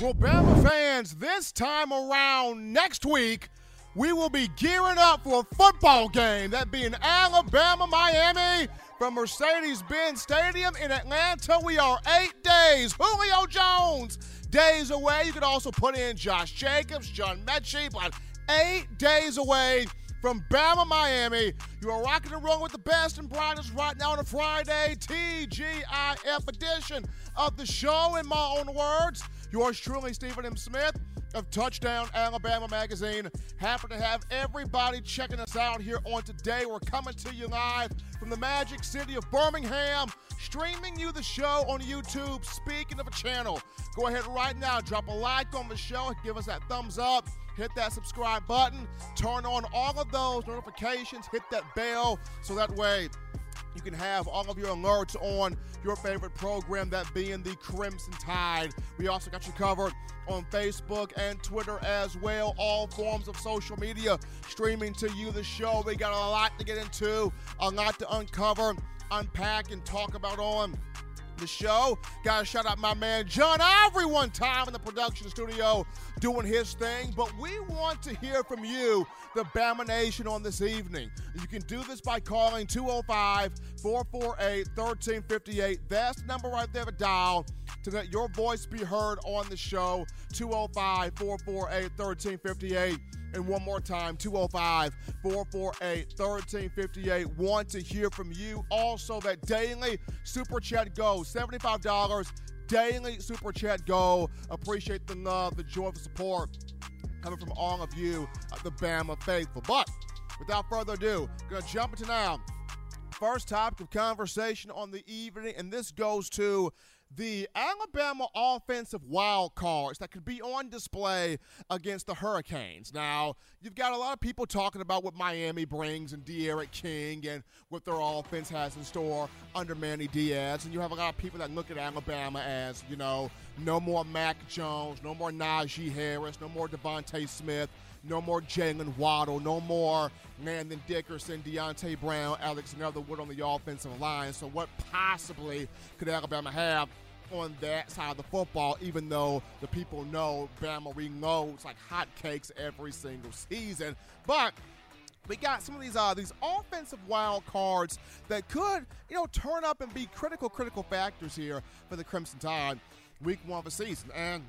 Well, Bama fans, this time around next week, we will be gearing up for a football game, that being Alabama-Miami from Mercedes-Benz Stadium in Atlanta. We are 8 days, Julio Jones, days away. You can also put in Josh Jacobs, John Metchie, but 8 days away from Bama-Miami. You are rocking and rolling with the best and brightest right now on a Friday TGIF edition of the show. In my own words, yours truly, Stephen M. Smith of Touchdown Alabama Magazine. Happy to have everybody checking us out here on today. We're coming to you live from the magic city of Birmingham, streaming you the show on YouTube. Speaking of a channel, go ahead right now, drop a like on the show, give us that thumbs up, hit that subscribe button, turn on all of those notifications, hit that bell, so that way you can have all of your alerts on your favorite program, that being the Crimson Tide. We also got you covered on Facebook and Twitter as well, all forms of social media, streaming to you the show. We got a lot to get into, a lot to uncover, unpack, and talk about on the show. Gotta shout out my man John Ivory one time in the production studio doing his thing. But we want to hear from you, the Bama Nation, on this evening. You can do this by calling 205-448-1358. That's the number right there to dial to let your voice be heard on the show, 205-448-1358. And one more time, 205-448-1358. Want to hear from you. Also, that daily Super Chat Go, $75 daily Super Chat Go. Appreciate the love, the joy, the support coming from all of you, the Bama faithful. But without further ado, going to jump into now. First topic of conversation on the evening, and this goes to the Alabama offensive wild cards that could be on display against the Hurricanes. Now, you've got a lot of people talking about what Miami brings and D'Eriq King and what their offense has in store under Manny Diaz. And you have a lot of people that look at Alabama as, you know, no more Mac Jones, no more Najee Harris, no more Devontae Smith, no more Jaylen Waddle, no more Landon Dickerson, Deontay Brown, Alex Netherwood on the offensive line. So what possibly could Alabama have on that side of the football, even though the people know Bama reloads like hotcakes every single season? But we got some of these offensive wild cards that could, you know, turn up and be critical factors here for the Crimson Tide week one of the season. And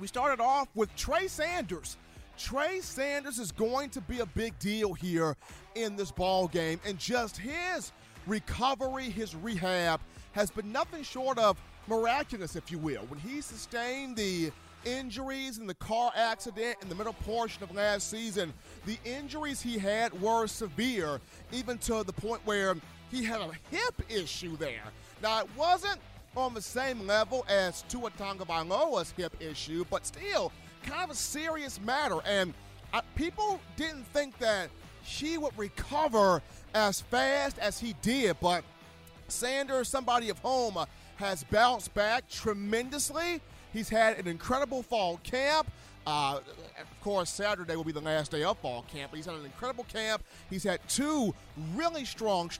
we started off with Trey Sanders. Trey Sanders is going to be a big deal here in this ball game, and just his recovery, his rehab has been nothing short of miraculous, if you will. When he sustained the injuries in the car accident in the middle portion of last season, the injuries he had were severe, even to the point where he had a hip issue there. Now, it wasn't on the same level as Tua Tagovailoa's hip issue, but still kind of a serious matter, and people didn't think that he would recover as fast as he did. But Sanders, somebody of home, has bounced back tremendously. He's had an incredible fall camp. Of course, Saturday will be the last day of fall camp, but he's had an incredible camp. He's had two really strong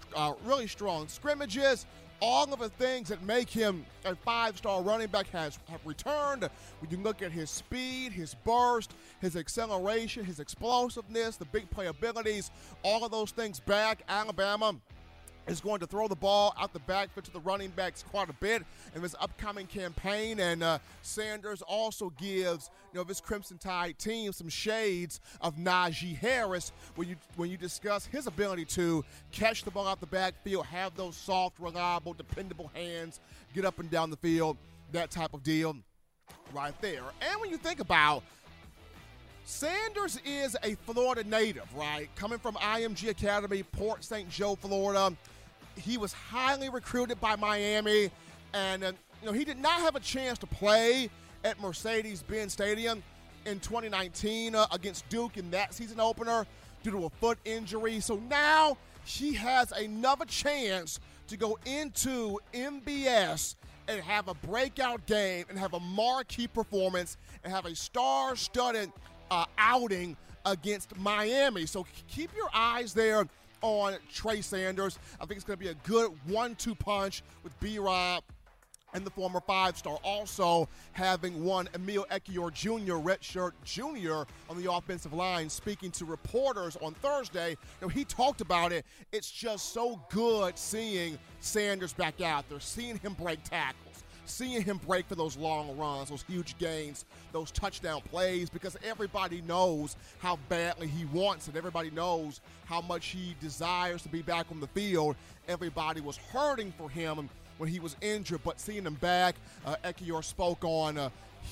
scrimmages. All of the things that make him a five-star running back have returned. When you look at his speed, his burst, his acceleration, his explosiveness, the big playabilities, all of those things back, Alabama is going to throw the ball out the backfield to the running backs quite a bit in this upcoming campaign. And Sanders also gives, you know, this Crimson Tide team some shades of Najee Harris when you discuss his ability to catch the ball out the backfield, have those soft, reliable, dependable hands, get up and down the field, that type of deal right there. And when you think about Sanders, is a Florida native, right? Coming from IMG Academy, Port St. Joe, Florida. He was highly recruited by Miami, and you know, he did not have a chance to play at Mercedes-Benz Stadium in 2019 against Duke in that season opener due to a foot injury. So now he has another chance to go into MBS and have a breakout game and have a marquee performance and have a star-studded outing against Miami. So keep your eyes there on Trey Sanders. I think it's going to be a good 1-2 punch with B-Rob and the former five-star, also having one Emile Ekiyor Jr., redshirt junior, on the offensive line, speaking to reporters on Thursday. You know, he talked about it. It's just so good seeing Sanders back out there, seeing him break tackles, seeing him break for those long runs, those huge gains, those touchdown plays, because everybody knows how badly he wants it. Everybody knows how much he desires to be back on the field. Everybody was hurting for him when he was injured, but seeing him back, Ekiyor spoke on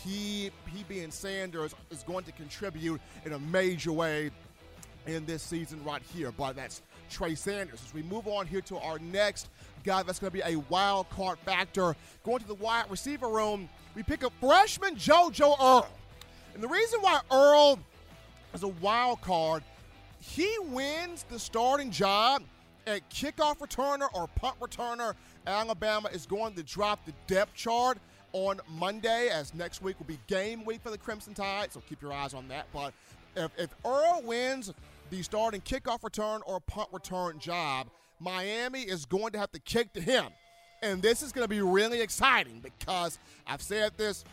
he being Sanders is going to contribute in a major way in this season right here. But that's Trey Sanders. As we move on here to our next guy that's going to be a wild card factor, going to the wide receiver room, we pick up freshman JoJo Earle. And the reason why Earle is a wild card, he wins the starting job at kickoff returner or punt returner. Alabama is going to drop the depth chart on Monday, as next week will be game week for the Crimson Tide, so keep your eyes on that. But if Earle wins the starting kickoff return or punt return job, Miami is going to have to kick to him. And this is going to be really exciting because I've said this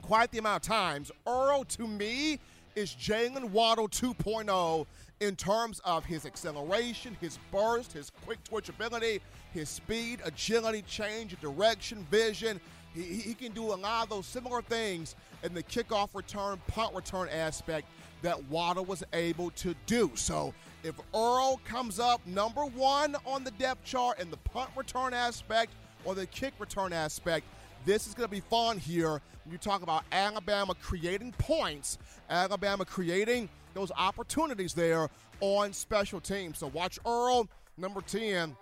quite the amount of times. Earle, to me, is Jaylen Waddle 2.0 in terms of his acceleration, his burst, his quick twitch ability, his speed, agility, change of direction, vision. He can do a lot of those similar things in the kickoff return, punt return aspect that Waddle was able to do. So if Earle comes up number one on the depth chart in the punt return aspect or the kick return aspect, this is going to be fun here when you talk about Alabama creating points, Alabama creating those opportunities there on special teams. So watch Earle, number 10,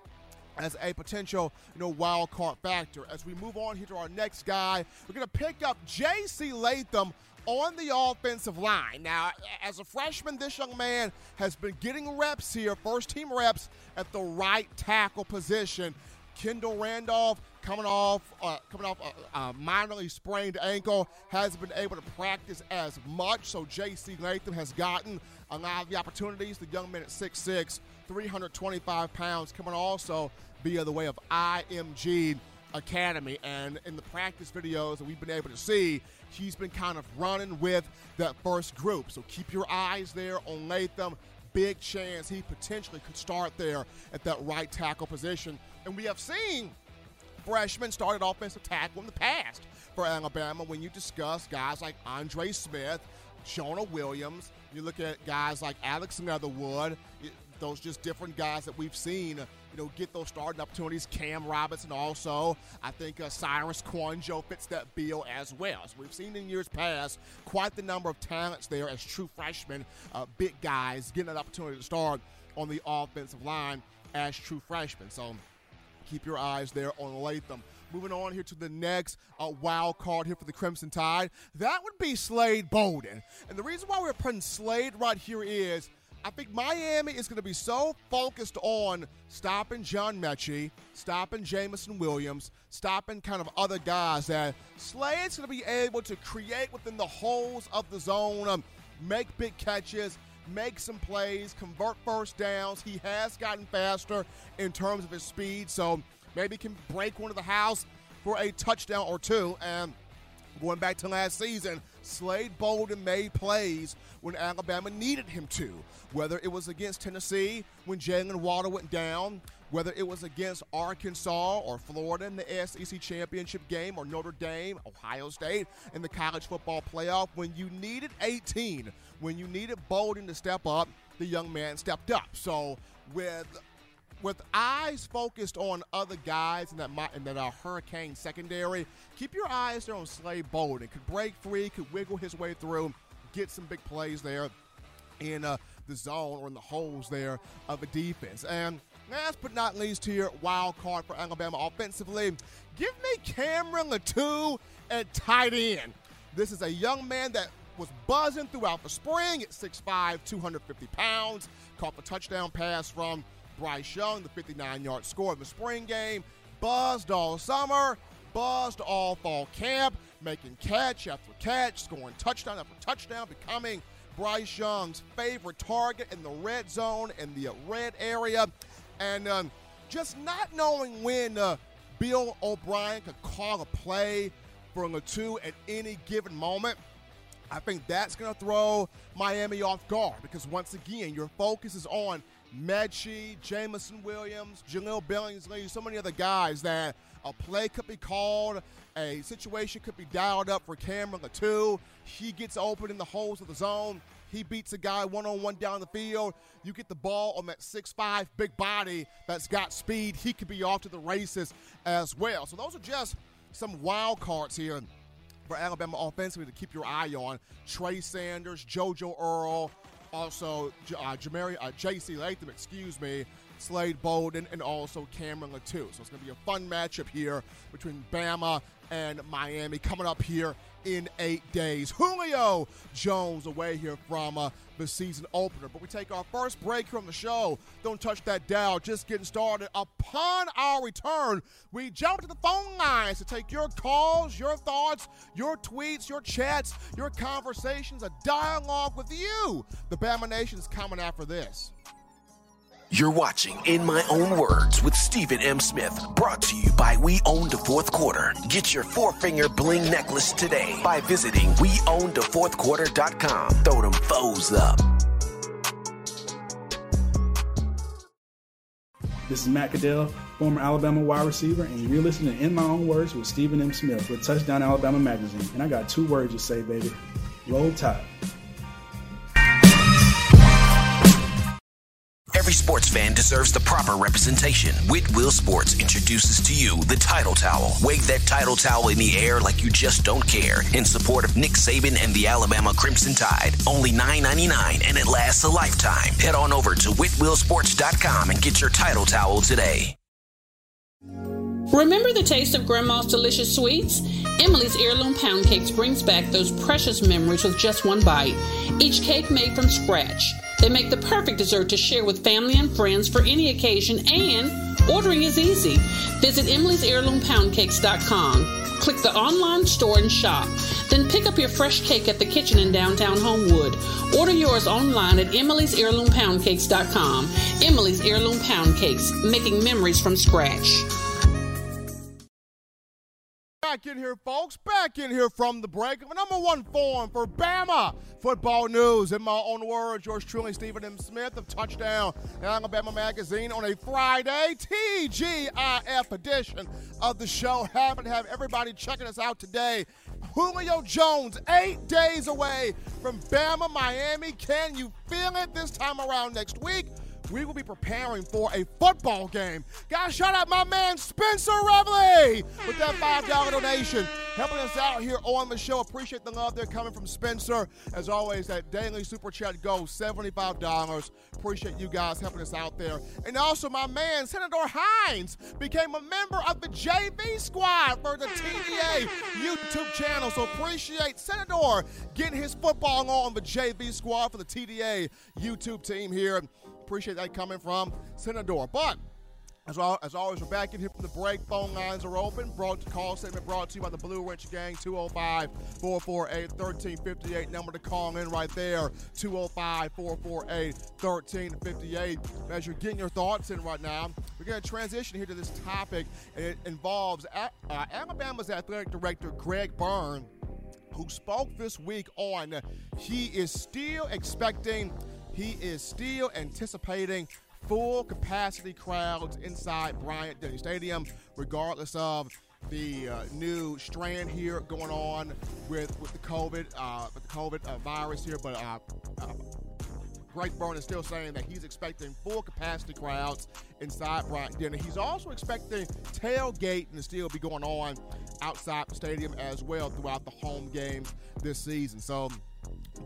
as a potential, wild card factor. As we move on here to our next guy, we're going to pick up J.C. Latham on the offensive line. Now, as a freshman, this young man has been getting reps here, first-team reps at the right tackle position. Kendall Randolph, coming off a minorly sprained ankle, hasn't been able to practice as much, so J.C. Latham has gotten a lot of the opportunities. The young man at 6'6", 325 pounds, coming also via the way of IMG Academy. And in the practice videos that we've been able to see, he's been kind of running with that first group. So keep your eyes there on Latham. Big chance he potentially could start there at that right tackle position. And we have seen freshmen start at offensive tackle in the past for Alabama when you discuss guys like Andre Smith, Jonah Williams. You look at guys like Alex Leatherwood, those just different guys that we've seen, get those starting opportunities. Cam Robinson also. I think Cyrus Kwanjo fits that bill as well. So we've seen in years past quite the number of talents there as true freshmen, big guys, getting an opportunity to start on the offensive line as true freshmen. So keep your eyes there on Latham. Moving on here to the next wild card here for the Crimson Tide. That would be Slade Bolden. And the reason why we're putting Slade right here is I think Miami is going to be so focused on stopping John Metchie, stopping Jameson Williams, stopping kind of other guys that Slade's going to be able to create within the holes of the zone, make big catches, make some plays, convert first downs. He has gotten faster in terms of his speed, so maybe can break one of the house for a touchdown or two. And going back to last season, Slade Bolden made plays when Alabama needed him to, whether it was against Tennessee when Jaylen Waddle went down, whether it was against Arkansas or Florida in the SEC championship game or Notre Dame, Ohio State in the college football playoff. When you needed 18, when you needed Bolden to step up, the young man stepped up. So with eyes focused on other guys in that Hurricane secondary, keep your eyes there on Slade Bolden. Could break free, could wiggle his way through, get some big plays there in the zone or in the holes there of a defense. And last but not least here, wild card for Alabama offensively, give me Cameron Latu at tight end. This is a young man that was buzzing throughout the spring at 6'5", 250 pounds, caught the touchdown pass from Bryce Young, the 59-yard score in the spring game, buzzed all summer, buzzed all fall camp, making catch after catch, scoring touchdown after touchdown, becoming Bryce Young's favorite target in the red zone, in the red area, and just not knowing when Bill O'Brien could call a play for Latu at any given moment. I think that's going to throw Miami off guard because, once again, your focus is on Metchie, Jameson Williams, Jaleel Billingsley, so many other guys that a play could be called, a situation could be dialed up for Cameron Latu. He gets open in the holes of the zone. He beats a guy one-on-one down the field. You get the ball on that 6'5", big body that's got speed. He could be off to the races as well. So those are just some wild cards here for Alabama offensively to keep your eye on. Trey Sanders, JoJo Earle, also J.C. Latham, Slade Bolden, and also Cameron Latu. So it's going to be a fun matchup here between Bama and Miami coming up here in 8 days. Julio Jones away here from the season opener. But we take our first break from the show. Don't touch that dial. Just getting started. Upon our return, we jump to the phone lines to take your calls, your thoughts, your tweets, your chats, your conversations, a dialogue with you. The Bama Nation is coming after this. You're watching In My Own Words with Stephen M. Smith, brought to you by We Own the Fourth Quarter. Get your four-finger bling necklace today by visiting weownthefourthquarter.com. Throw them foes up. This is Matt Cadell, former Alabama wide receiver, and you're listening to In My Own Words with Stephen M. Smith with Touchdown Alabama Magazine. And I got two words to say, baby. Roll Tide. Every sports fan deserves the proper representation. Will Sports introduces to you the title towel. Wave that title towel in the air like you just don't care in support of Nick Saban and the Alabama Crimson Tide. Only $9.99 and it lasts a lifetime. Head on over to WhitWillSports.com and get your title towel today. Remember the taste of Grandma's delicious sweets? Emily's Heirloom Pound Cakes brings back those precious memories with just one bite. Each cake made from scratch. They make the perfect dessert to share with family and friends for any occasion, and ordering is easy. Visit Emily'sHeirloomPoundCakes.com. Click the online store and shop. Then pick up your fresh cake at the kitchen in downtown Homewood. Order yours online at Emily'sHeirloomPoundCakes.com. Emily's Heirloom Pound Cakes, making memories from scratch. Back in here, folks. Back in here from the break. The number one forum for Bama football news. In My Own Words, yours truly, Stephen M. Smith of Touchdown Alabama Magazine on a Friday TGIF edition of the show. Happy to have everybody checking us out today. Julio Jones, 8 days away from Bama, Miami. Can you feel it this time around next week? We will be preparing for a football game. Guys, shout out my man Spencer Revley with that $5 donation, helping us out here on the show. Appreciate the love there coming from Spencer. As always, that daily super chat goes $75. Appreciate you guys helping us out there. And also my man Senator Hines became a member of the JV squad for the TDA YouTube channel. So appreciate Senator getting his football on the JV squad for the TDA YouTube team here. Appreciate that coming from Senator. But as always, we're back in here from the break. Phone lines are open. Call segment brought to you by the Blue Ridge Gang, 205-448-1358. Number to call in right there, 205-448-1358. As you're getting your thoughts in right now, we're going to transition here to this topic. And it involves Alabama's athletic director, Greg Byrne, who spoke this week on he is still anticipating full capacity crowds inside Bryant Denny Stadium, regardless of the new strand here going on with the COVID virus here. But Greg Byrne is still saying that he's expecting full capacity crowds inside Bryant Denny. He's also expecting tailgating to still be going on outside the stadium as well throughout the home games this season. So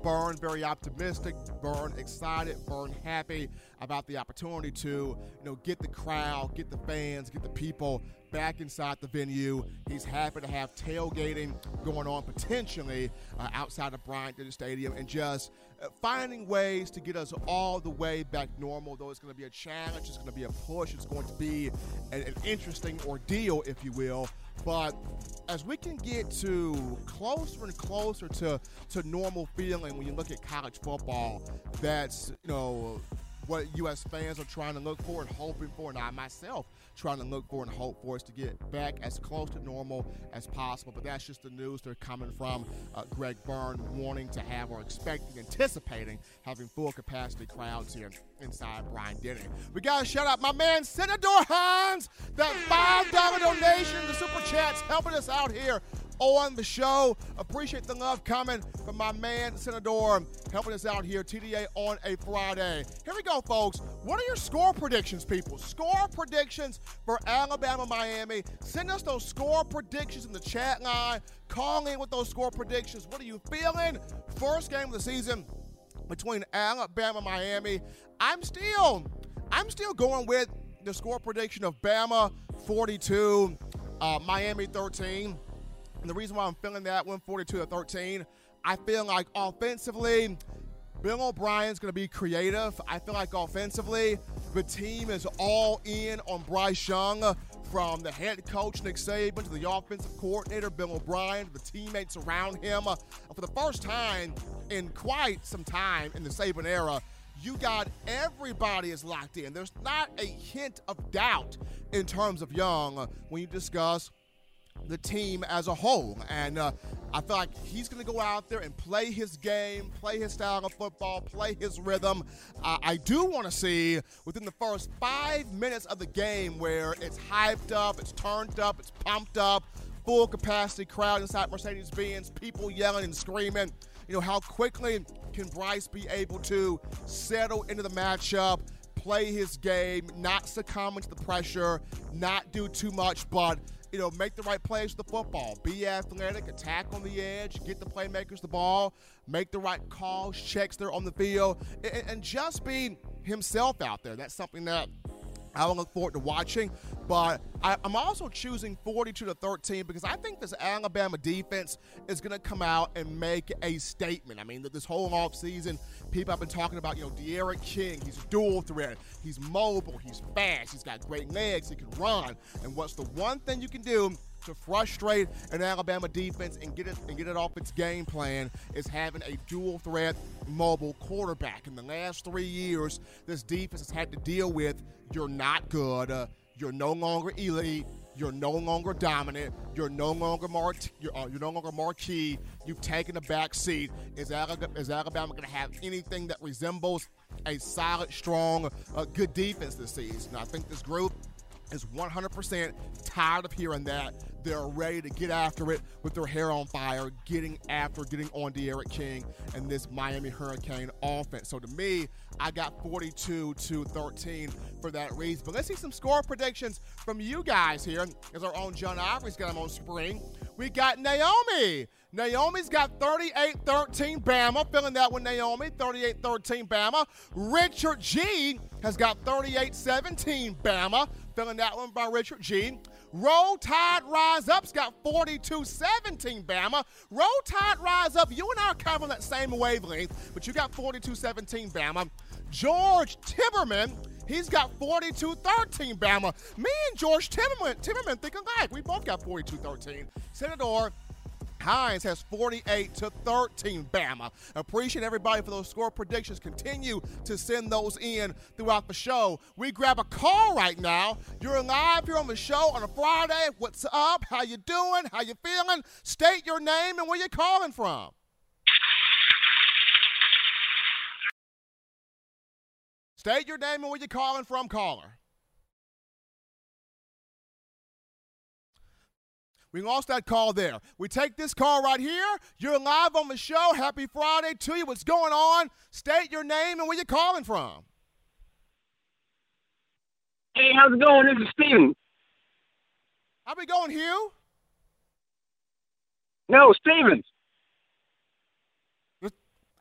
Byrne very optimistic, Byrne excited, Byrne happy about the opportunity to, get the crowd, get the fans, get the people back inside the venue. He's happy to have tailgating going on potentially outside of Bryant Denny Stadium, and just finding ways to get us all the way back normal. Though it's going to be a challenge, it's going to be a push, it's going to be an interesting ordeal, if you will. But as we can get to closer and closer to normal feeling, when you look at college football, that's what U.S. fans are trying to look for and hoping for, and I myself trying to look for and hope for is to get back as close to normal as possible. But that's just the news they're coming from. Greg Byrne wanting to have or expecting, anticipating having full capacity crowds here inside Bryant Denny. We got to shout out my man Senator Hines, that $5 donation, the Super Chats helping us out here on the show. Appreciate the love coming from my man Senator helping us out here, TDA on a Friday. Here we go, folks. What are your score predictions, people? Score predictions for Alabama-Miami. Send us those score predictions in the chat line. Call in with those score predictions. What are you feeling? First game of the season between Alabama and Miami. I'm still going with the score prediction of Bama 42, Miami 13. And the reason why I'm feeling that 42-13, I feel like offensively, Bill O'Brien's going to be creative. I feel like offensively, the team is all in on Bryce Young, from the head coach, Nick Saban, to the offensive coordinator, Bill O'Brien, to the teammates around him. For the first time in quite some time in the Saban era, you got everybody is locked in. There's not a hint of doubt in terms of Young when you discuss the team as a whole. And I feel like he's going to go out there and play his game, play his style of football, play his rhythm. I do want to see within the first 5 minutes of the game where it's hyped up, it's turned up, it's pumped up, full capacity crowd inside Mercedes-Benz, people yelling and screaming. You know, how quickly can Bryce be able to settle into the matchup, play his game, not succumb to the pressure, not do too much, but you know, make the right plays with the football. Be athletic, attack on the edge, get the playmakers the ball, make the right calls, checks there on the field, and just be himself out there. That's something that I will look forward to watching. But I'm also choosing 42-13 because I think this Alabama defense is going to come out and make a statement. I mean, this whole offseason, people have been talking about, you know, D'Eriq King. He's a dual threat. He's mobile. He's fast. He's got great legs. He can run. And what's the one thing you can do to frustrate an Alabama defense and get it off its game plan is having a dual threat mobile quarterback. In the last 3 years, this defense has had to deal with, you're not good, you're no longer elite, you're no longer dominant, you're no longer marquee, you've taken a back seat. Is Alabama going to have anything that resembles a solid, strong, good defense this season? I think this group is 100% tired of hearing that. They're ready to get after it with their hair on fire, getting on D'Eriq King and this Miami Hurricane offense. So to me, I got 42-13 for that reason. But let's see some score predictions from you guys here, as our own John Ivory's got him on screen. We got Naomi. Naomi's got 38-13 Bama. Filling that one, Naomi. 38-13 Bama. Richard G has got 38-17 Bama. Filling that one by Richard G. Roll Tide Rise Up's got 42-17 Bama. Roll Tide Rise Up, you and I are kind of on that same wavelength, but you got 42-17 Bama. George Timmerman, he's got 42-13 Bama. Me and George Timmerman think alike. We both got 42-13. Senator Hines has 48-13 Bama. Appreciate everybody for those score predictions. Continue to send those in throughout the show. We grab a call right now. You're live here on the show on a Friday. What's up? How you doing? How you feeling? State your name and where you're calling from. State your name and where you're calling from, caller. We lost that call there. We take this call right here. You're live on the show. Happy Friday to you. What's going on? State your name and where you're calling from. Hey, how's it going? This is Steven. How we going, Hugh? No, Steven.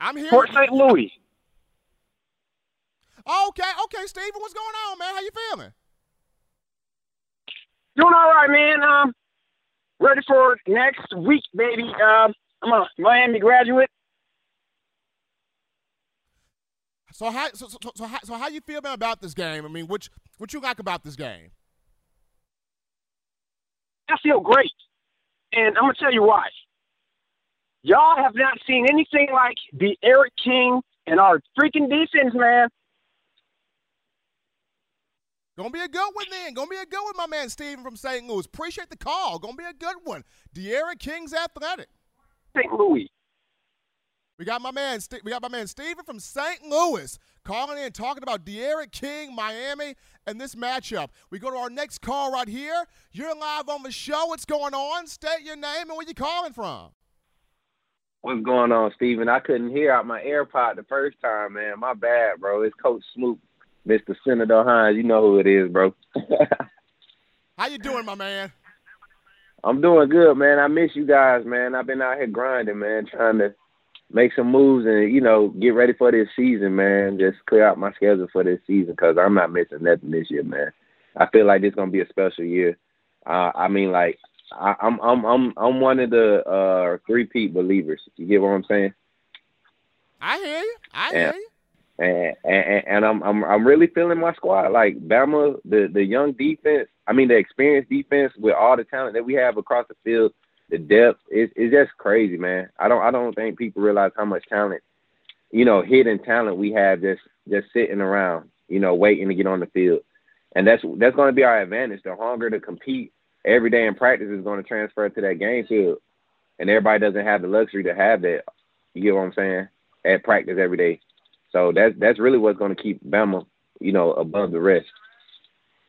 I'm here. Port St. Louis. Okay, Steven. What's going on, man? How you feeling? Doing all right, man. Ready for next week, baby. I'm a Miami graduate. So how you feel about this game? I mean, what you like about this game? I feel great, and I'm gonna tell you why. Y'all have not seen anything like D'Eriq King and our freaking defense, man. Gonna be a good one then. Gonna be a good one, my man Stephen from St. Louis. Appreciate the call. Gonna be a good one. D'Eriq King's Athletic. St. Louis. We got my man Stephen from St. Louis calling in, talking about D'Eriq King, Miami, and this matchup. We go to our next call right here. You're live on the show. What's going on? State your name and where you calling from. What's going on, Stephen? I couldn't hear out my AirPod the first time, man. My bad, bro. It's Coach Smoot, Mr. Senator Hines. You know who it is, bro. How you doing, my man? I'm doing good, man. I miss you guys, man. I've been out here grinding, man, trying to make some moves and, you know, get ready for this season, man. Just clear out my schedule for this season because I'm not missing nothing this year, man. I feel like this is going to be a special year. I'm one of the three-peat believers. You get what I'm saying? I hear you. I hear you. And I'm really feeling my squad. Like Bama, the young defense, I mean the experienced defense with all the talent that we have across the field. The depth is just crazy, man. I don't think people realize how much talent, you know, hidden talent we have just sitting around, you know, waiting to get on the field. And that's going to be our advantage. The hunger to compete every day in practice is going to transfer to that game field. And everybody doesn't have the luxury to have that, you get what I'm saying, at practice every day. So that's really what's going to keep Bama, you know, above the rest.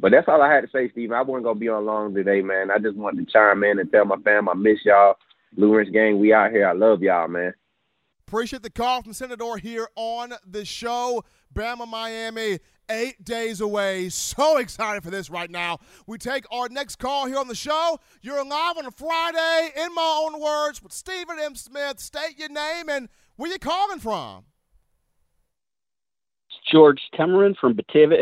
But that's all I had to say, Steve. I wasn't going to be on long today, man. I just wanted to chime in and tell my fam I miss y'all. Blue Ridge Gang, we out here. I love y'all, man. Appreciate the call from Senator here on the show. Bama, Miami, 8 days away. So excited for this right now. We take our next call here on the show. You're live on a Friday, in my own words, with Stephen M. Smith. State your name and where you calling from. It's George Temerin from Batavia,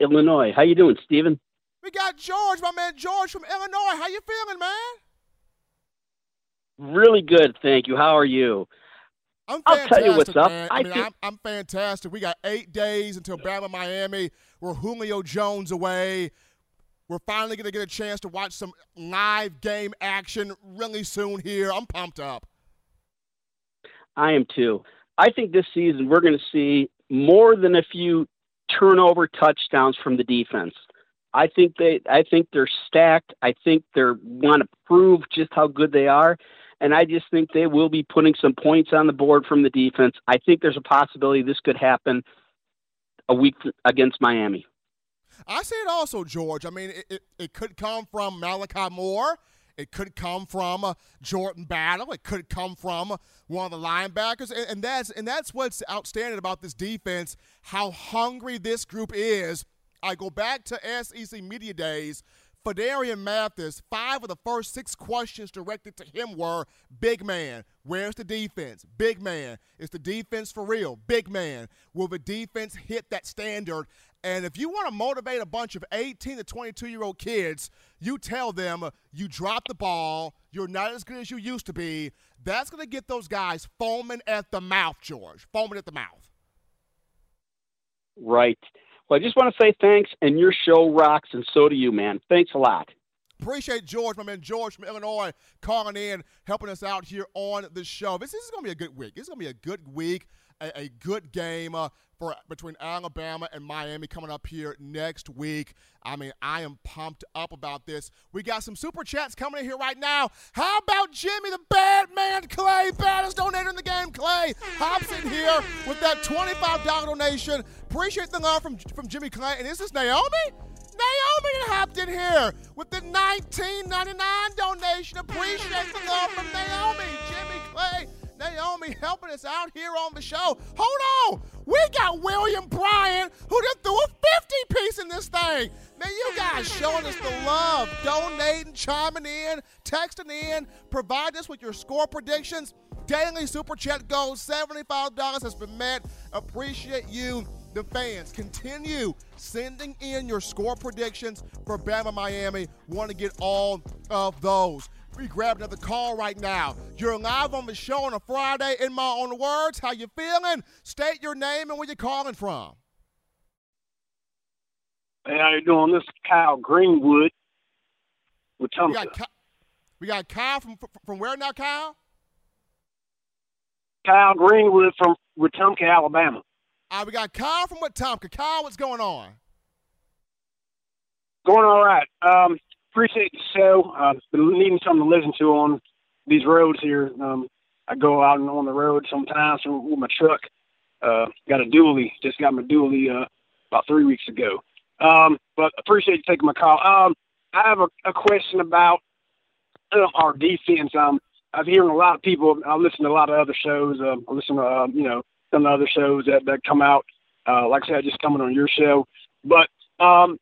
Illinois. How you doing, Stephen? We got George, my man George from Illinois. How you feeling, man? Really good, thank you. How are you? I'm fantastic, I'll tell you what's up. Man. I'm fantastic. We got 8 days until Bama Miami. We're Julio Jones away. We're finally going to get a chance to watch some live game action really soon here. I'm pumped up. I am too. I think this season we're going to see more than a few turnover touchdowns from the defense. I think they're stacked. I think they want to prove just how good they are, and I just think they will be putting some points on the board from the defense. I think there's a possibility this could happen a week against Miami. I say it also, George. I mean, it could come from Malachi Moore. It could come from Jordan Battle. It could come from one of the linebackers. And that's what's outstanding about this defense, how hungry this group is. I go back to SEC Media Days. Fedarian Mathis, 5 of the first 6 questions directed to him were, big man, where's the defense? Big man, is the defense for real? Big man, will the defense hit that standard? And if you want to motivate a bunch of 18 to 22-year-old kids, you tell them you drop the ball, you're not as good as you used to be. That's going to get those guys foaming at the mouth, George. Foaming at the mouth. Right. Well, I just want to say thanks, and your show rocks, and so do you, man. Thanks a lot. Appreciate George, my man George from Illinois, calling in, helping us out here on the show. This is going to be a good week. It's going to be a good week, a good game between Alabama and Miami coming up here next week. I mean, I am pumped up about this. We got some super chats coming in here right now. How about Jimmy the Bad Man Clay? Baddest donator in the game, Clay. Hops in here with that $25 donation. Appreciate the love from Jimmy Clay. And is this Naomi? Naomi hopped in here with the $19.99 donation. Appreciate the love from Naomi, Jimmy Clay. Naomi helping us out here on the show. Hold on. We got William Bryan, who just threw a 50-piece in this thing. Man, you guys showing us the love, donating, chiming in, texting in, provide us with your score predictions. Daily Super Chat goal, $75 has been met. Appreciate you, the fans. Continue sending in your score predictions for Bama Miami. Want to get all of those. We grab another call right now. You're live on the show on a Friday, in my own words. How you feeling? State your name and where you calling from. Hey, how you doing? This is Kyle Greenwood. We got Kyle from where now, Kyle? Kyle Greenwood from Wetumpka, Alabama. All right, we got Kyle from Wetumpka. Kyle, what's going on? Going all right. Appreciate the show. Been needing something to listen to on these roads here. I go out and on the road sometimes with my truck. Got a dually. Just got my dually about 3 weeks ago. But appreciate you taking my call. I have a question about our defense. I've heard a lot of people. I listen to a lot of other shows. I listen to some other shows that come out. Like I said, just coming on your show. But how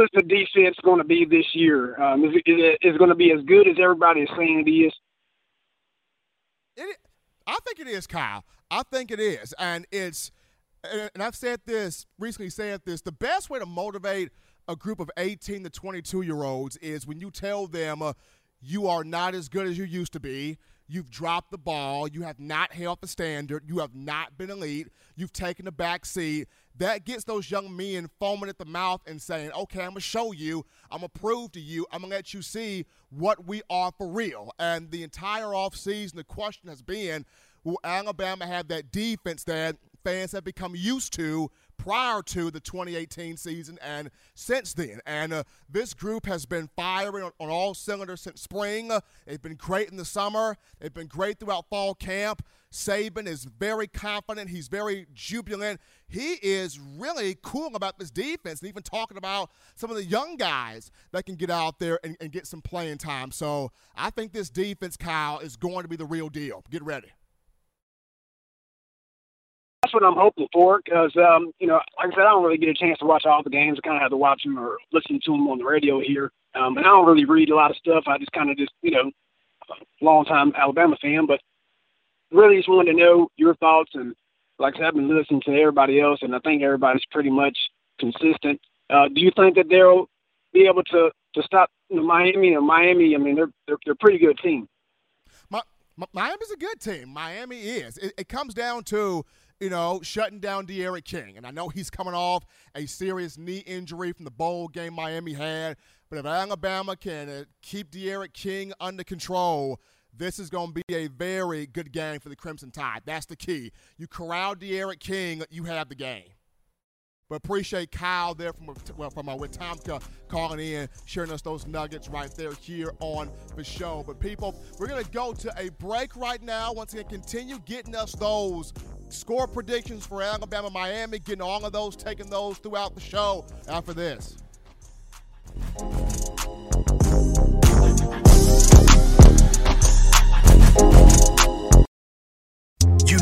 is the defense going to be this year? Is it going to be as good as everybody is saying it is? I think it is, Kyle. I think it is, and I've said this recently. The best way to motivate a group of 18 to 22-year-olds is when you tell them you are not as good as you used to be. You've dropped the ball. You have not held the standard. You have not been elite. You've taken the back seat. That gets those young men foaming at the mouth and saying, okay, I'm going to show you. I'm going to prove to you. I'm going to let you see what we are for real. And the entire offseason, the question has been, will Alabama have that defense that fans have become used to prior to the 2018 season and since then? And this group has been firing on all cylinders since spring. They've been great in the summer. They've been great throughout fall camp. Saban is very confident. He's very jubilant. He is really cool about this defense and even talking about some of the young guys that can get out there and get some playing time. So I think this defense, Kyle, is going to be the real deal. Get ready. That's what I'm hoping for, because, like I said, I don't really get a chance to watch all the games. I kind of have to watch them or listen to them on the radio here. And I don't really read a lot of stuff. I just kind of long-time Alabama fan. But really just wanted to know your thoughts. And like I said, I've been listening to everybody else, and I think everybody's pretty much consistent. Do you think that they'll be able to stop Miami? And Miami, I mean, they're a pretty good team. Miami's a good team. Miami is. It comes down to – shutting down D'Eriq King. And I know he's coming off a serious knee injury from the bowl game Miami had. But if Alabama can keep D'Eriq King under control, this is going to be a very good game for the Crimson Tide. That's the key. You corral D'Eriq King, you have the game. But appreciate Kyle there from Wetomka calling in, sharing us those nuggets right there here on the show. But, people, we're going to go to a break right now. Once again, continue getting us those score predictions for Alabama, Miami, getting all of those, taking those throughout the show after this. You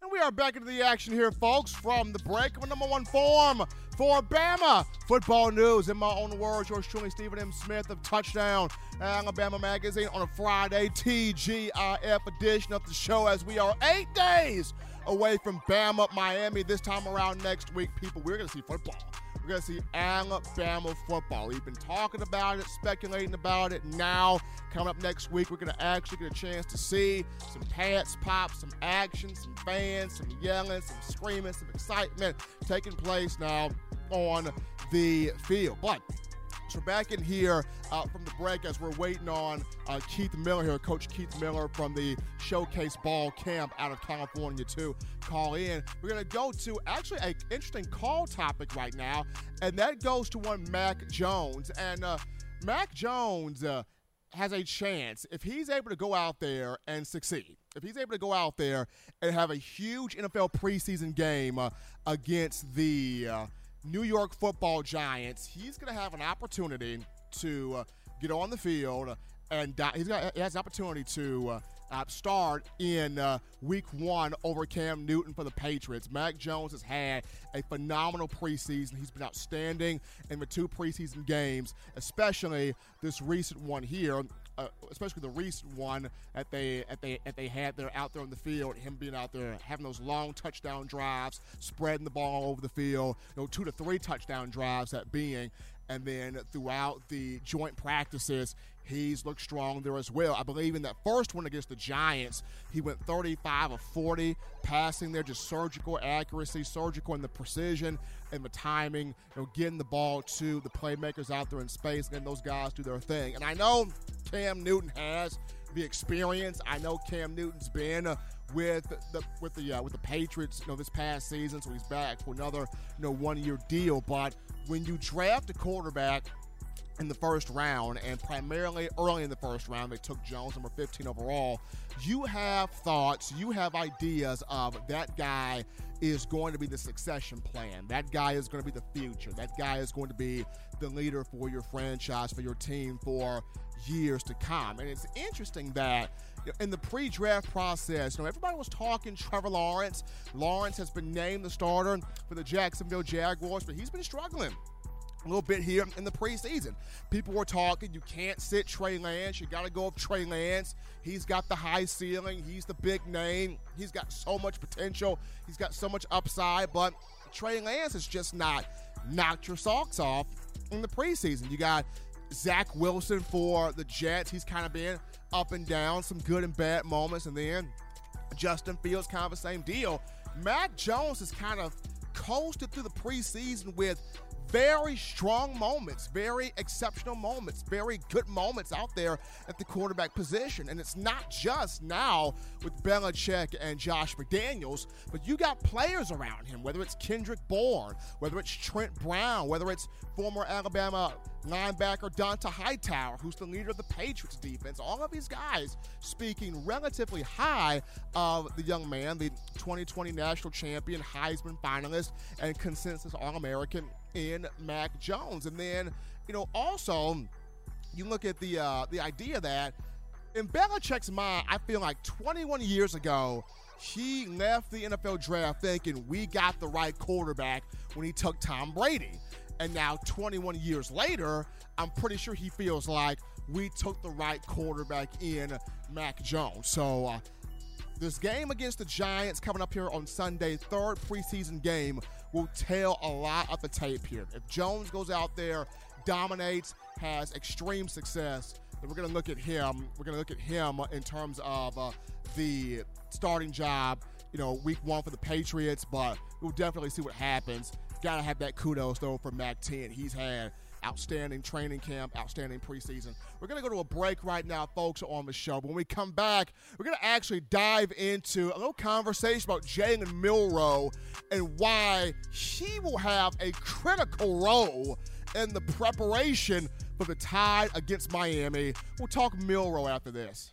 And we are back into the action here, folks, from the break with number one form for Bama football news. In my own words, yours truly, Stephen M. Smith of Touchdown Alabama Magazine on a Friday TGIF edition of the show, as we are 8 days away from Bama, Miami. This time around next week, people, we're going to see football. We're going to see Alabama football. We've been talking about it, speculating about it. Now, coming up next week, we're going to actually get a chance to see some pants pop, some action, some fans, some yelling, some screaming, some excitement taking place now on the field. But Trebek in here from the break as we're waiting on Keith Miller here, Coach Keith Miller from the Showcase Ball Camp out of California to call in. We're going to go to actually an interesting call topic right now, and that goes to one Mac Jones. And Mac Jones has a chance if he's able to go out there and succeed. If he's able to go out there and have a huge NFL preseason game against the New York Football Giants, he's going to have an opportunity to get on the field, and he has an opportunity to start in Week 1 over Cam Newton for the Patriots. Mac Jones has had a phenomenal preseason. He's been outstanding in the 2 preseason games, especially this recent one here, especially the recent one that they had there out there on the field. Him being out there having those long touchdown drives, spreading the ball all over the field, 2 to 3 touchdown drives that being. And then throughout the joint practices, he's looked strong there as well. I believe in that first one against the Giants, he went 35 of 40, passing there, just surgical accuracy, surgical in the precision and the timing, getting the ball to the playmakers out there in space, and those guys do their thing. And I know Cam Newton has the experience. I know Cam Newton's been with the Patriots, this past season, so he's back for another, one-year deal. But when you draft a quarterback in the first round, and primarily early in the first round, they took Jones, number 15 overall, you have thoughts, you have ideas of that guy is going to be the succession plan. That guy is going to be the future. That guy is going to be the leader for your franchise, for your team, for years to come. And it's interesting that in the pre-draft process, everybody was talking Trevor Lawrence. Lawrence has been named the starter for the Jacksonville Jaguars, but he's been struggling a little bit here in the preseason. People were talking, you can't sit Trey Lance. You got to go with Trey Lance. He's got the high ceiling. He's the big name. He's got so much potential. He's got so much upside, but Trey Lance has just not knocked your socks off in the preseason. You got Zach Wilson for the Jets. He's kind of been up and down, some good and bad moments. And then Justin Fields, kind of the same deal. Mac Jones has kind of coasted through the preseason with very strong moments, very exceptional moments, very good moments out there at the quarterback position. And it's not just now with Belichick and Josh McDaniels, but you got players around him, whether it's Kendrick Bourne, whether it's Trent Brown, whether it's former Alabama linebacker Dont'a Hightower, who's the leader of the Patriots defense. All of these guys speaking relatively high of the young man, the 2020 national champion, Heisman finalist, and consensus All-American in Mac Jones. And then, also you look at the idea that in Belichick's mind, I feel like 21 years ago, he left the NFL draft thinking we got the right quarterback when he took Tom Brady. And now 21 years later, I'm pretty sure he feels like we took the right quarterback in Mac Jones. So this game against the Giants coming up here on Sunday, 3rd preseason game, will tell a lot of the tape here. If Jones goes out there, dominates, has extreme success, then we're going to look at him. We're going to look at him in terms of the starting job, Week 1 for the Patriots, but we'll definitely see what happens. Got to have that kudos, though, for Mac 10. He's had outstanding training camp, outstanding preseason. We're going to go to a break right now, folks, on the show. But when we come back, we're going to actually dive into a little conversation about Jalen Milroe and why he will have a critical role in the preparation for the Tide against Miami. We'll talk Milroe after this.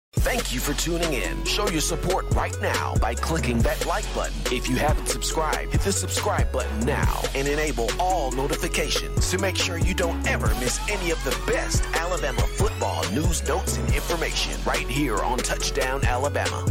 Thank you for tuning in. Show your support right now by clicking that like button. If you haven't subscribed, hit the subscribe button now and enable all notifications to make sure you don't ever miss any of the best Alabama football news, notes, and information right here on Touchdown Alabama.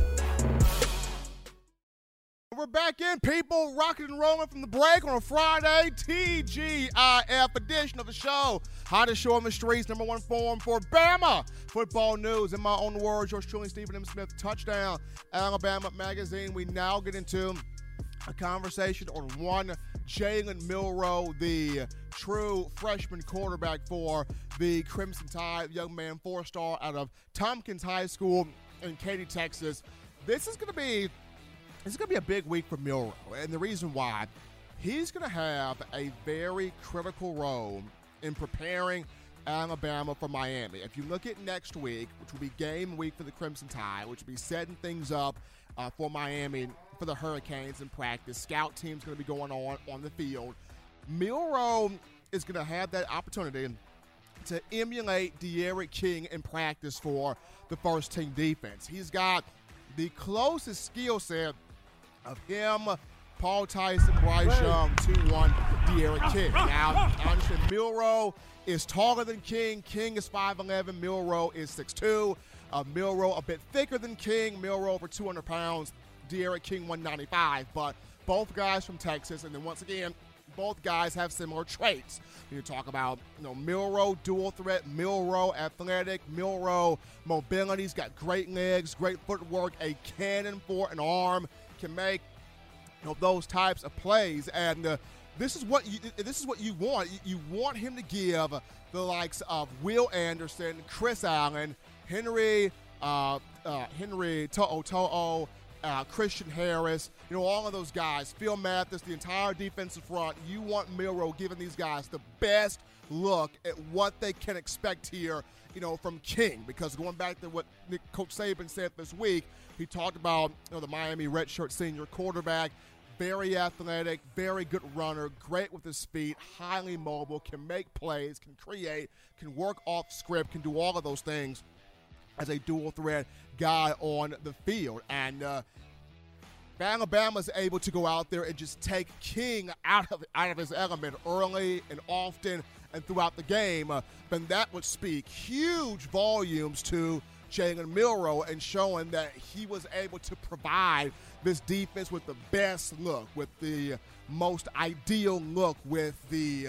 back in, people. Rocking and rolling from the break on a Friday. TGIF edition of the show. Hottest show on the streets. Number one forum for Bama football news. In my own words, yours truly, Stephen M. Smith. Touchdown Alabama Magazine. We now get into a conversation on one Jalen Milroe, the true freshman quarterback for the Crimson Tide. Young man, four-star out of Tompkins High School in Katy, Texas. This is going to be a big week for Milroe, and the reason why, he's going to have a very critical role in preparing Alabama for Miami. If you look at next week, which will be game week for the Crimson Tide, which will be setting things up for Miami for the Hurricanes in practice. Scout team's going to be going on the field. Milroe is going to have that opportunity to emulate D'Eriq King in practice for the first team defense. He's got the closest skill set of him, Paul Tyson, Bryce Young, 2-1, D'Eriq King. Now, I understand Milroe is taller than King. King is 5'11", Milroe is 6'2". Milroe a bit thicker than King. Milroe over 200 pounds, D'Eriq King 195. But both guys from Texas, and then once again, both guys have similar traits. You talk about, Milroe dual threat, Milroe athletic, Milroe mobility. He's got great legs, great footwork, a cannon for an arm, can make those types of plays. And this is what you want. You want him to give the likes of Will Anderson, Chris Allen, Henry To'o To'o, Christian Harris, all of those guys, Phil Mathis, the entire defensive front. You want Milroe giving these guys the best look at what they can expect here, from King, because going back to what Coach Saban said this week, he talked about the Miami redshirt senior quarterback, very athletic, very good runner, great with his feet, highly mobile, can make plays, can create, can work off script, can do all of those things as a dual-threat guy on the field. And Alabama's able to go out there and just take King out of his element early and often and throughout the game, then that would speak huge volumes to Jalen Milroe and showing that he was able to provide this defense with the best look, with the most ideal look, with the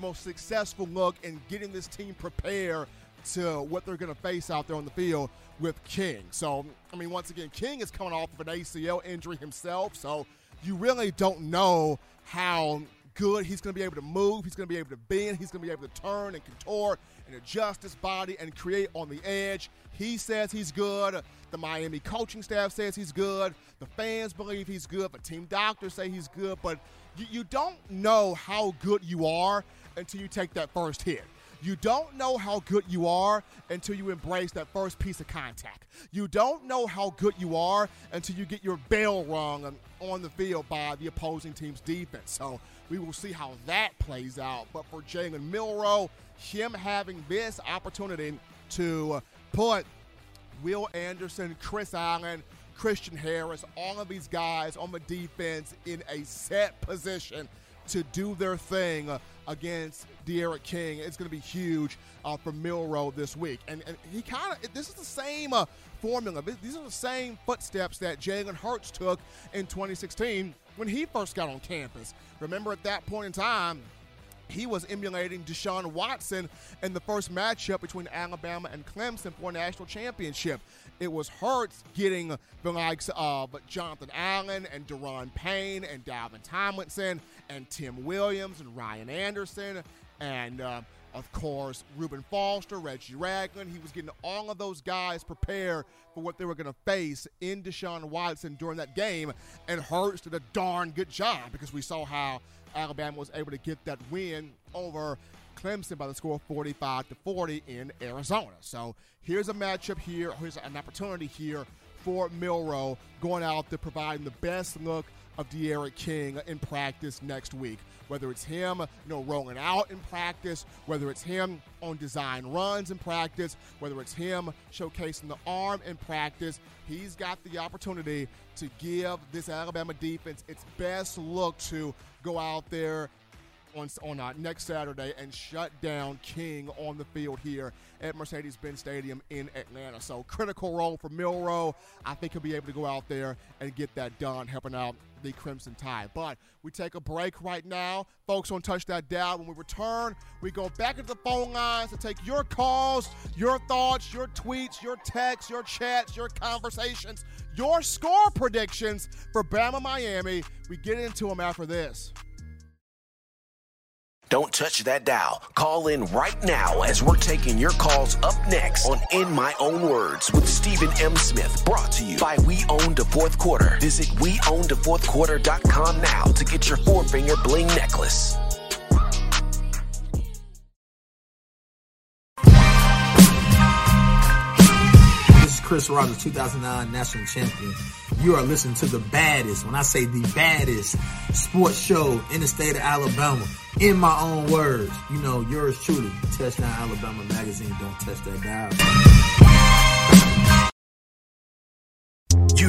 most successful look in getting this team prepared to what they're going to face out there on the field with King. So, once again, King is coming off of an ACL injury himself, so you really don't know how good he's going to be able to move, he's going to be able to bend, he's going to be able to turn and contort and adjust his body and create on the edge. He says he's good. The Miami coaching staff says he's good. The fans believe he's good, but team doctors say he's good. But you don't know how good you are until you take that first hit. You don't know how good you are until you embrace that first piece of contact. You don't know how good you are until you get your bell rung on the field by the opposing team's defense. So we will see how that plays out. But for Jalen Milroe, him having this opportunity to put Will Anderson, Chris Allen, Christian Harris, all of these guys on the defense in a set position to do their thing against D'Eriq King. It's going to be huge for Milroe this week. And he this is the same formula. These are the same footsteps that Jalen Hurts took in 2016 when he first got on campus. Remember, at that point in time, he was emulating Deshaun Watson in the first matchup between Alabama and Clemson for a national championship. It was Hurts getting the likes of Jonathan Allen and Daron Payne and Dalvin Tomlinson and Tim Williams and Ryan Anderson and, of course, Reuben Foster, Reggie Ragland. He was getting all of those guys prepared for what they were going to face in Deshaun Watson during that game, and Hurts did a darn good job because we saw how Alabama was able to get that win over Clemson by the score of 45-40 in Arizona. So here's a matchup here. Here's an opportunity here for Milroe going out there providing the best look of D'Eriq King in practice next week. Whether it's him, rolling out in practice, whether it's him on design runs in practice, whether it's him showcasing the arm in practice, he's got the opportunity to give this Alabama defense its best look to go out there on next Saturday and shut down King on the field here at Mercedes-Benz Stadium in Atlanta. So critical role for Milroe. I think he'll be able to go out there and get that done, helping out the Crimson Tide. But we take a break right now. Folks, on Touch That Dial, when we return, we go back into the phone lines to take your calls, your thoughts, your tweets, your texts, your chats, your conversations, your score predictions for Bama-Miami. We get into them after this. Don't touch that dial. Call in right now as we're taking your calls up next on In My Own Words with Stephen M. Smith, brought to you by We Own the Fourth Quarter. Visit WeOwnTheFourthQuarter.com now to get your four-finger bling necklace. This is Chris Rogers, 2009 national champion. You are listening to the baddest, when I say the baddest, sports show in the state of Alabama. In My Own Words, you know, yours truly, Touchdown Alabama Magazine. Don't touch that dial. You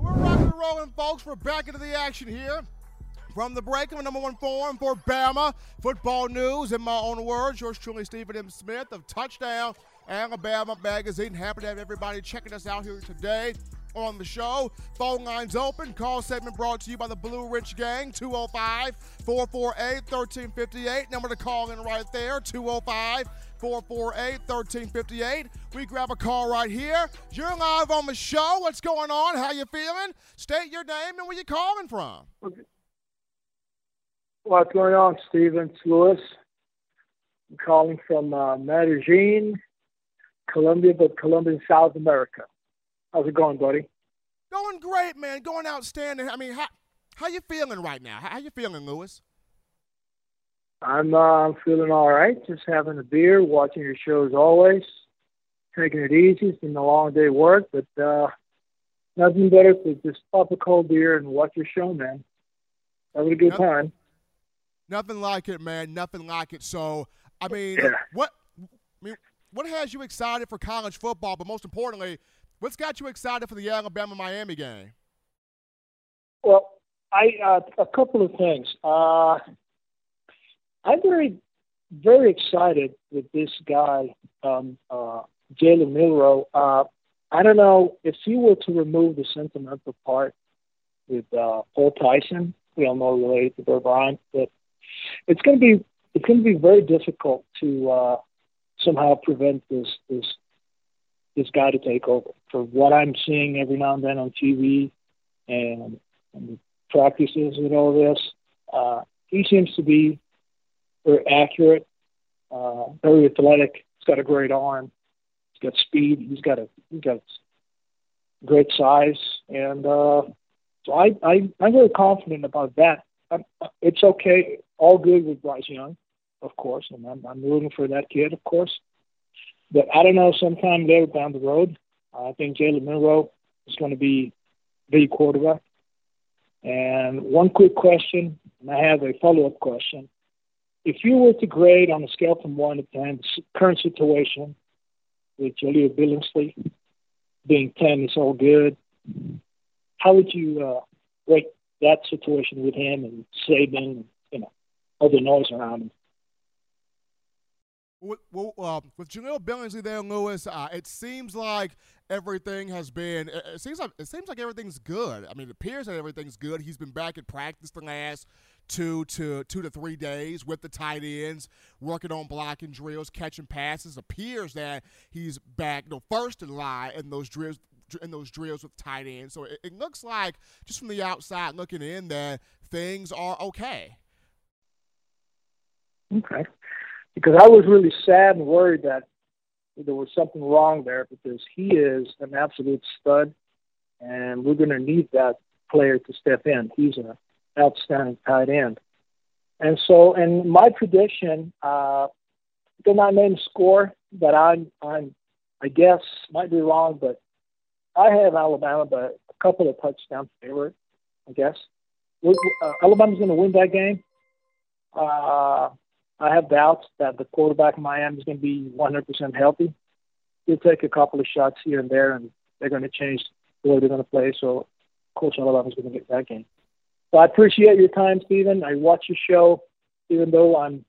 We're rocking and rolling, folks. We're back into the action here. From the break, I'm number one forum for Bama football news. In My Own Words, yours truly, Stephen M. Smith of Touchdown Alabama Magazine. Happy to have everybody checking us out here today on the show. Phone lines open. Call segment brought to you by the Blue Ridge Gang, 205-448-1358. Number to call in right there, 205-448-1358. We grab a call right here. You're live on the show. What's going on? How you feeling? State your name and where you calling from. What's going on, Stephen? It's Lewis. I'm calling from Medellin, Colombia, but Colombia in South America. How's it going, buddy? Going great, man. Going outstanding. I mean, how you feeling right now? How you feeling, Lewis? I'm feeling all right. Just having a beer, watching your show as always, taking it easy. It's been a long day work, but nothing better than just pop a cold beer and watch your show, man. Having a good time. Nothing like it, man. Nothing like it. So, I mean, yeah. What has you excited for college football? But most importantly, what's got you excited for the Alabama-Miami game? Well, a couple of things. I'm very, very excited with this guy, Jalen Milroe. I don't know, if you were to remove the sentimental part with Paul Tyson, we all know related to Bill O'Brien, but it's going to be very difficult to somehow prevent this guy to take over. For what I'm seeing every now and then on TV and the practices and all this, he seems to be very accurate, very athletic. He's got a great arm. He's got speed. He's got great size, and so I'm very confident about that. It's okay, all good with Bryce Young, of course, and I'm rooting for that kid, of course. But I don't know, sometime later down the road, I think Jalen Milroe is going to be the quarterback. And one quick question, and I have a follow-up question. If you were to grade on a scale from 1 to 10, the current situation with Jaleel Billingsley being 10 is all good, how would you rate that situation with him and Saban and, you know, all the noise around him? With Jaleel Billingsley there, Lewis, it seems like everything's good. I mean, it appears that everything's good. He's been back at practice the last two to 3 days with the tight ends, working on blocking drills, catching passes. Appears that he's back, first in line in those drills. With tight ends. So it looks like, just from the outside looking in, that things are okay. Okay. Because I was really sad and worried that there was something wrong there, because he is an absolute stud, and we're going to need that player to step in. He's an outstanding tight end. And so, in my prediction, did not name score, but I guess, might be wrong, but I have Alabama, but a couple of touchdowns favorite, I guess. Alabama's going to win that game. I have doubts that the quarterback in Miami is going to be 100% healthy. He'll take a couple of shots here and there, and they're going to change the way they're going to play. So, of course, Alabama's going to get that game. So I appreciate your time, Stephen. I watch your show, even though I'm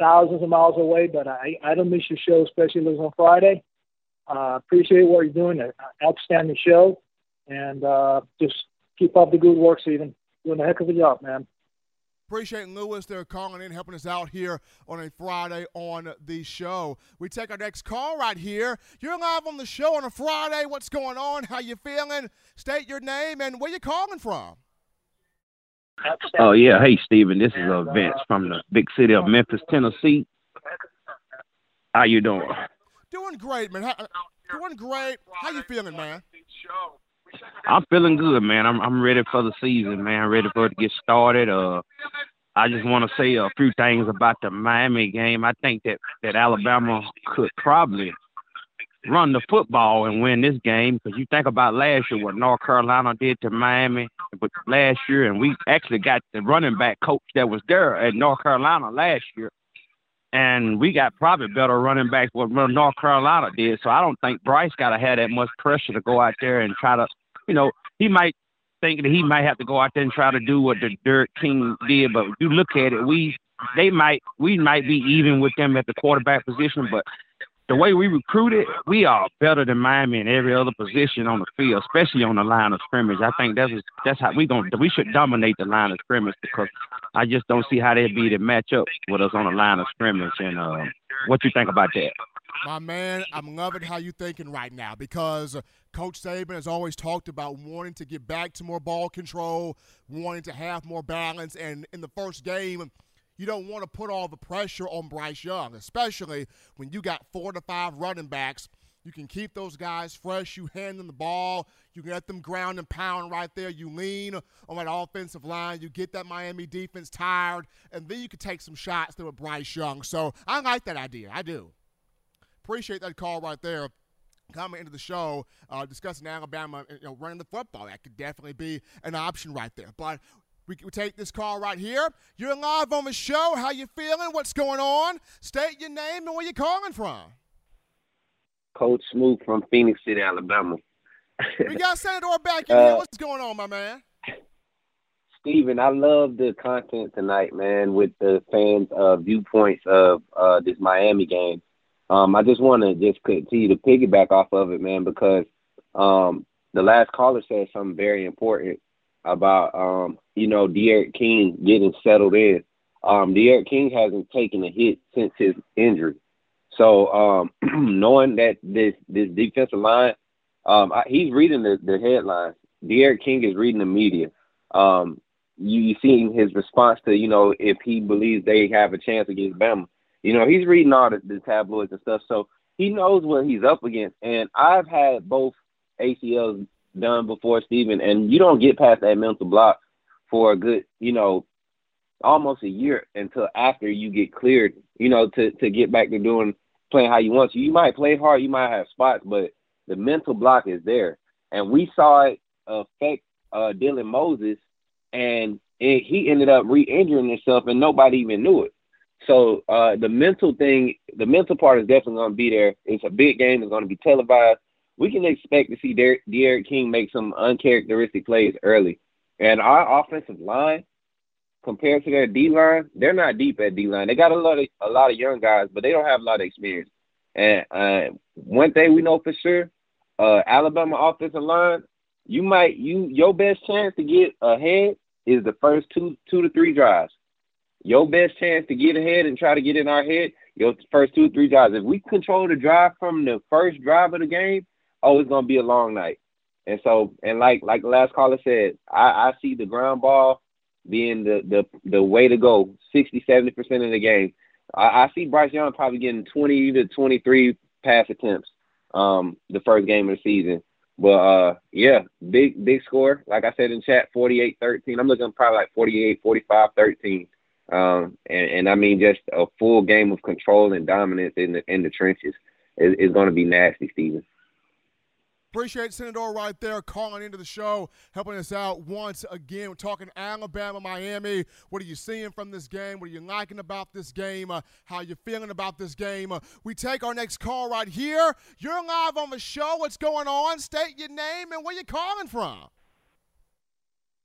thousands of miles away, but I don't miss your show, especially on Friday. Appreciate what you're doing. An outstanding show. And just keep up the good work, Stephen. Doing a heck of a job, man. Appreciate Lewis. They're calling in, helping us out here on a Friday on the show. We take our next call right here. You're live on the show on a Friday. What's going on? How you feeling? State your name and where you calling from. Oh, yeah. Hey, Stephen. This is Vince from the big city of Memphis, Tennessee. How you doing? Doing great, man. Doing great. How you feeling, man? I'm feeling good, man. I'm ready for the season, man. Ready for it to get started. I just want to say a few things about the Miami game. I think that Alabama could probably run the football and win this game, because you think about last year what North Carolina did to Miami last year, and we actually got the running back coach that was there at North Carolina last year. And we got probably better running backs what North Carolina did. So I don't think Bryce got to have that much pressure to go out there and try to, he might think that he might have to go out there and try to do what the D'Eriq King did. But if you look at it, we might be even with them at the quarterback position. But the way we recruited, we are better than Miami in every other position on the field, especially on the line of scrimmage. I think that's how we should dominate the line of scrimmage, because I just don't see how they'd be to match up with us on the line of scrimmage. And what you think about that? My man, I'm loving how you're thinking right now, because Coach Saban has always talked about wanting to get back to more ball control, wanting to have more balance, and in the first game, you don't want to put all the pressure on Bryce Young, especially when you got 4 to 5 running backs. You can keep those guys fresh. You hand them the ball. You let them ground and pound right there. You lean on that offensive line. You get that Miami defense tired, and then you can take some shots there with Bryce Young. So I like that idea. I do. Appreciate that call right there. Coming into the show, discussing Alabama, running the football. That could definitely be an option right there. But we take this call right here. You're live on the show. How you feeling? What's going on? State your name and where you calling from. Coach Smoot from Phoenix City, Alabama. We got Senator back in here. What's going on, my man? Steven, I love the content tonight, man, with the fans' viewpoints of this Miami game. I just want to continue to piggyback off of it, man, because the last caller said something very important about D'Eriq King getting settled in. D'Eriq King hasn't taken a hit since his injury. So knowing that this defensive line, he's reading the headlines. D'Eriq King is reading the media. You seeing his response to, if he believes they have a chance against Bama. He's reading all the tabloids and stuff, so he knows what he's up against. And I've had both ACLs done before, Steven, and you don't get past that mental block for a good, almost a year until after you get cleared, to get back to playing how you want to. You might play hard, you might have spots, but the mental block is there. And we saw it affect Dylan Moses, and he ended up re-injuring himself, and nobody even knew it. So the mental part is definitely going to be there. It's a big game. It's going to be televised. We can expect to see D'Eriq King make some uncharacteristic plays early. And our offensive line, compared to their D-line, they're not deep at D-line. They got a lot of young guys, but they don't have a lot of experience. And one thing we know for sure, Alabama offensive line, your best chance to get ahead is the first two to three drives. Your best chance to get ahead and try to get in our head, your first 2 3 drives. If we control the drive from the first drive of the game, oh, it's going to be a long night. And so, and like the last caller said, I see the ground ball being the way to go, 60, 70% of the game. I see Bryce Young probably getting 20 to 23 pass attempts the first game of the season. But, yeah, big score. Like I said in chat, 48-13. I'm looking probably like 48, 45-13. And I mean, just a full game of control and dominance in the trenches is going to be nasty, Stephen. Appreciate Senador right there calling into the show, helping us out once again. We're talking Alabama, Miami. What are you seeing from this game? What are you liking about this game? How are you feeling about this game? We take our next call right here. You're live on the show. What's going on? State your name and where you calling from.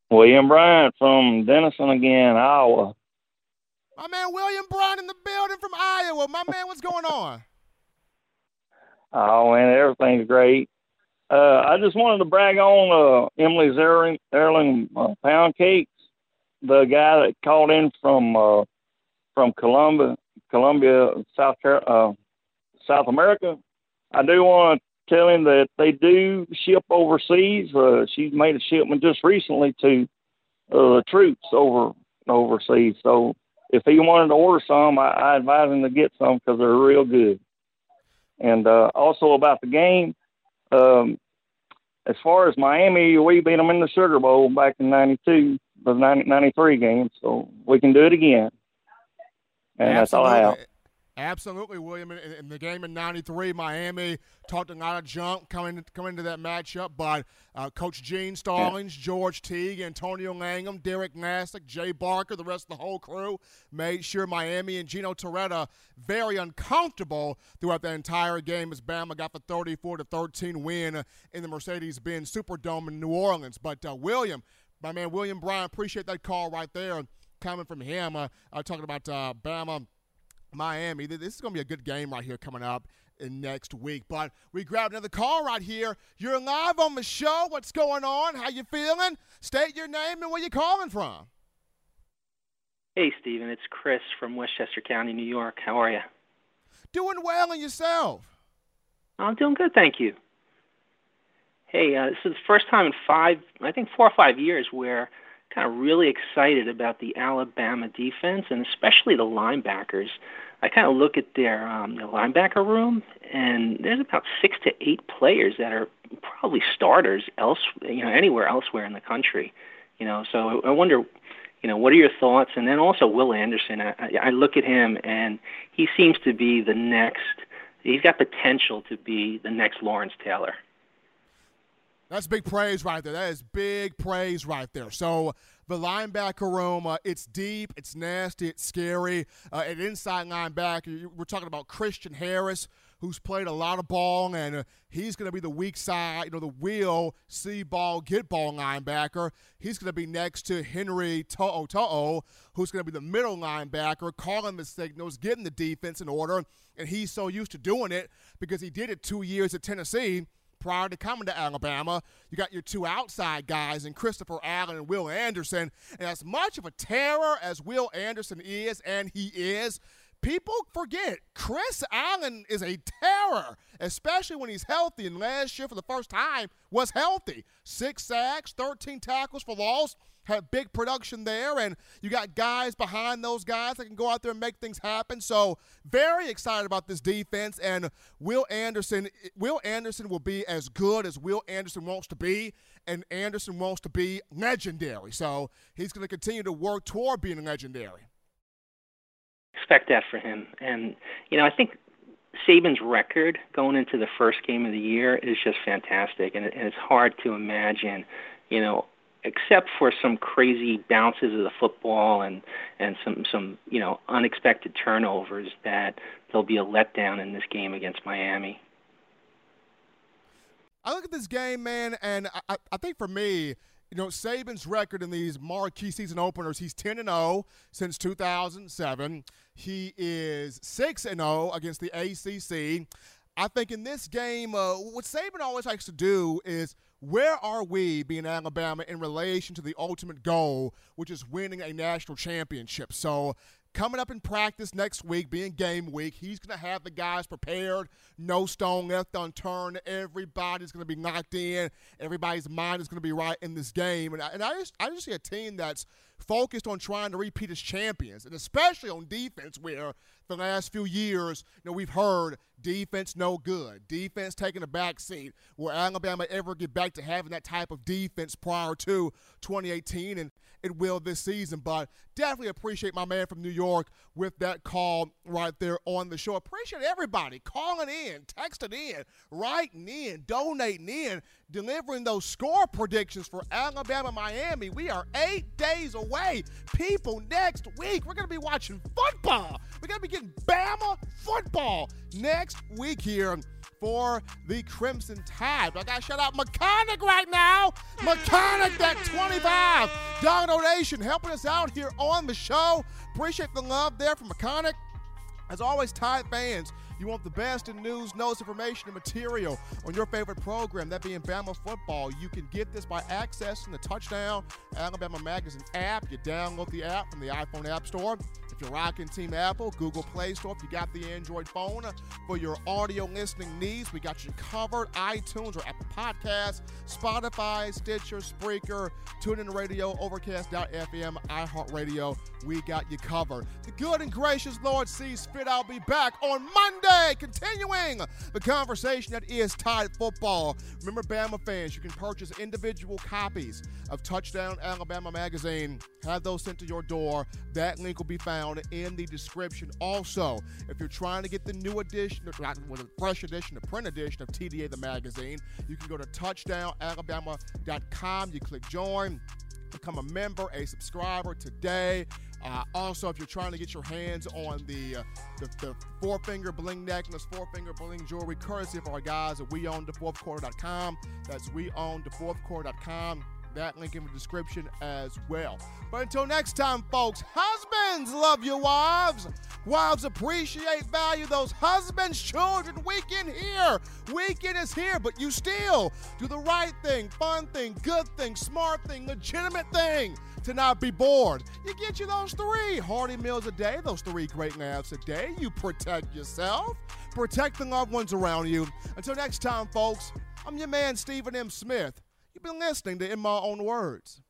William Bryant from Denison again, Iowa. My man William Bryant in the building from Iowa. My man, what's going on? Oh, man, everything's great. I just wanted to brag on Emily's Heirloom Pound Cakes, the guy that called in from Columbia, South America. I do want to tell him that they do ship overseas. She made a shipment just recently to the troops overseas. So if he wanted to order some, I advise him to get some because they're real good. And also about the game. As far as Miami, we beat them in the Sugar Bowl back in 92, the 93 game, so we can do it again. And Absolutely. That's all I have. Absolutely, William. In the game in 93, Miami talked a lot of junk coming into that matchup by Coach Gene Stallings, George Teague, Antonio Langham, Derek Nassick, Jay Barker, the rest of the whole crew made sure Miami and Gino Toretta very uncomfortable throughout the entire game as Bama got the 34-13 win in the Mercedes-Benz Superdome in New Orleans. But William, my man William Bryan, appreciate that call right there coming from him talking about Bama. Miami, this is going to be a good game right here coming up in next week. But we grabbed another call right here. You're live on the show. What's going on? How you feeling? State your name and where you calling from. Hey, Stephen. It's Chris from Westchester County, New York. How are you? Doing well, and yourself? I'm doing good, thank you. Hey, this is the first time in 4 or 5 years where kind of really excited about the Alabama defense and especially the linebackers. I kind of look at their linebacker room, and there's about 6 to 8 players that are probably starters elsewhere in the country. So I wonder, what are your thoughts? And then also Will Anderson. I look at him, and he seems to be the next. He's got potential to be the next Lawrence Taylor. That's big praise right there. That is big praise right there. So the linebacker room, it's deep, it's nasty, it's scary. An inside linebacker, we're talking about Christian Harris, who's played a lot of ball, and he's going to be the weak side, the will, see ball, get ball linebacker. He's going to be next to Henry To'o To'o, who's going to be the middle linebacker, calling the signals, getting the defense in order. And he's so used to doing it because he did it 2 years at Tennessee. Prior to coming to Alabama, you got your two outside guys in Christopher Allen and Will Anderson. And as much of a terror as Will Anderson is, and he is, people forget Chris Allen is a terror, especially when he's healthy. And last year, for the first time, was healthy. 6 sacks, 13 tackles for loss, had big production there. And you got guys behind those guys that can go out there and make things happen. So very excited about this defense. And Will Anderson will be as good as Will Anderson wants to be. And Anderson wants to be legendary. So he's going to continue to work toward being legendary. Expect that for him. And, I think Saban's record going into the first game of the year is just fantastic, and it's hard to imagine, except for some crazy bounces of the football and some unexpected turnovers, that there'll be a letdown in this game against Miami. I look at this game, man, and I think for me, Saban's record in these marquee season openers, he's 10-0 since 2007. He is 6-0 against the ACC. I think in this game, what Saban always likes to do is Where are we, being Alabama, in relation to the ultimate goal, which is winning a national championship? So coming up in practice next week, being game week, he's going to have the guys prepared. No stone left unturned. Everybody's going to be knocked in. Everybody's mind is going to be right in this game. And I just see a team that's focused on trying to repeat as champions, and especially on defense, where the last few years, you know, we've heard defense no good, defense taking a back seat. Will Alabama ever get back to having that type of defense prior to 2018? And it will this season. But definitely appreciate my man from New York with that call right there on the show. Appreciate everybody calling in, texting in, writing in, donating in, delivering those score predictions for Alabama-Miami. We are 8 days away. People, next week, we're going to be watching football. We're going to be getting Bama football next week here for the Crimson Tide. But I got to shout out McConaughey right now. McConaughey, that $25 donation, helping us out here on the show. Appreciate the love there from McConaughey. As always, Tide fans, you want the best in news, notes, information, and material on your favorite program, that being Bama football. You can get this by accessing the Touchdown Alabama Magazine app. You download the app from the iPhone App Store. If you're rocking Team Apple, Google Play Store. If you got the Android phone, for your audio listening needs, we got you covered. iTunes or Apple Podcasts, Spotify, Stitcher, Spreaker, TuneIn Radio, Overcast.fm, iHeartRadio. We got you covered. The good and gracious Lord sees fit. I'll be back on Monday, continuing the conversation that is Tide football. Remember, Bama fans, you can purchase individual copies of Touchdown Alabama Magazine. Have those sent to your door. That link will be found in the description. Also, if you're trying to get the new edition, the fresh edition, the print edition of TDA the magazine, you can go to touchdownalabama.com. You click join, become a member, a subscriber today. Also, if you're trying to get your hands on the four-finger bling necklace, four-finger bling jewelry, courtesy of our guys at weownthefourthquarter.com. That's weownthefourthquarter.com. That link in the description as well. But until next time, folks, husbands, love your wives. Wives, appreciate, value those husbands. Children, weekend here. Weekend is here, but you still do the right thing, fun thing, good thing, smart thing, legitimate thing to not be bored. You get you those 3 hearty meals a day, those 3 great naps a day. You protect yourself, protect the loved ones around you. Until next time, folks, I'm your man, Stephen M. Smith. You've been listening to In My Own Words.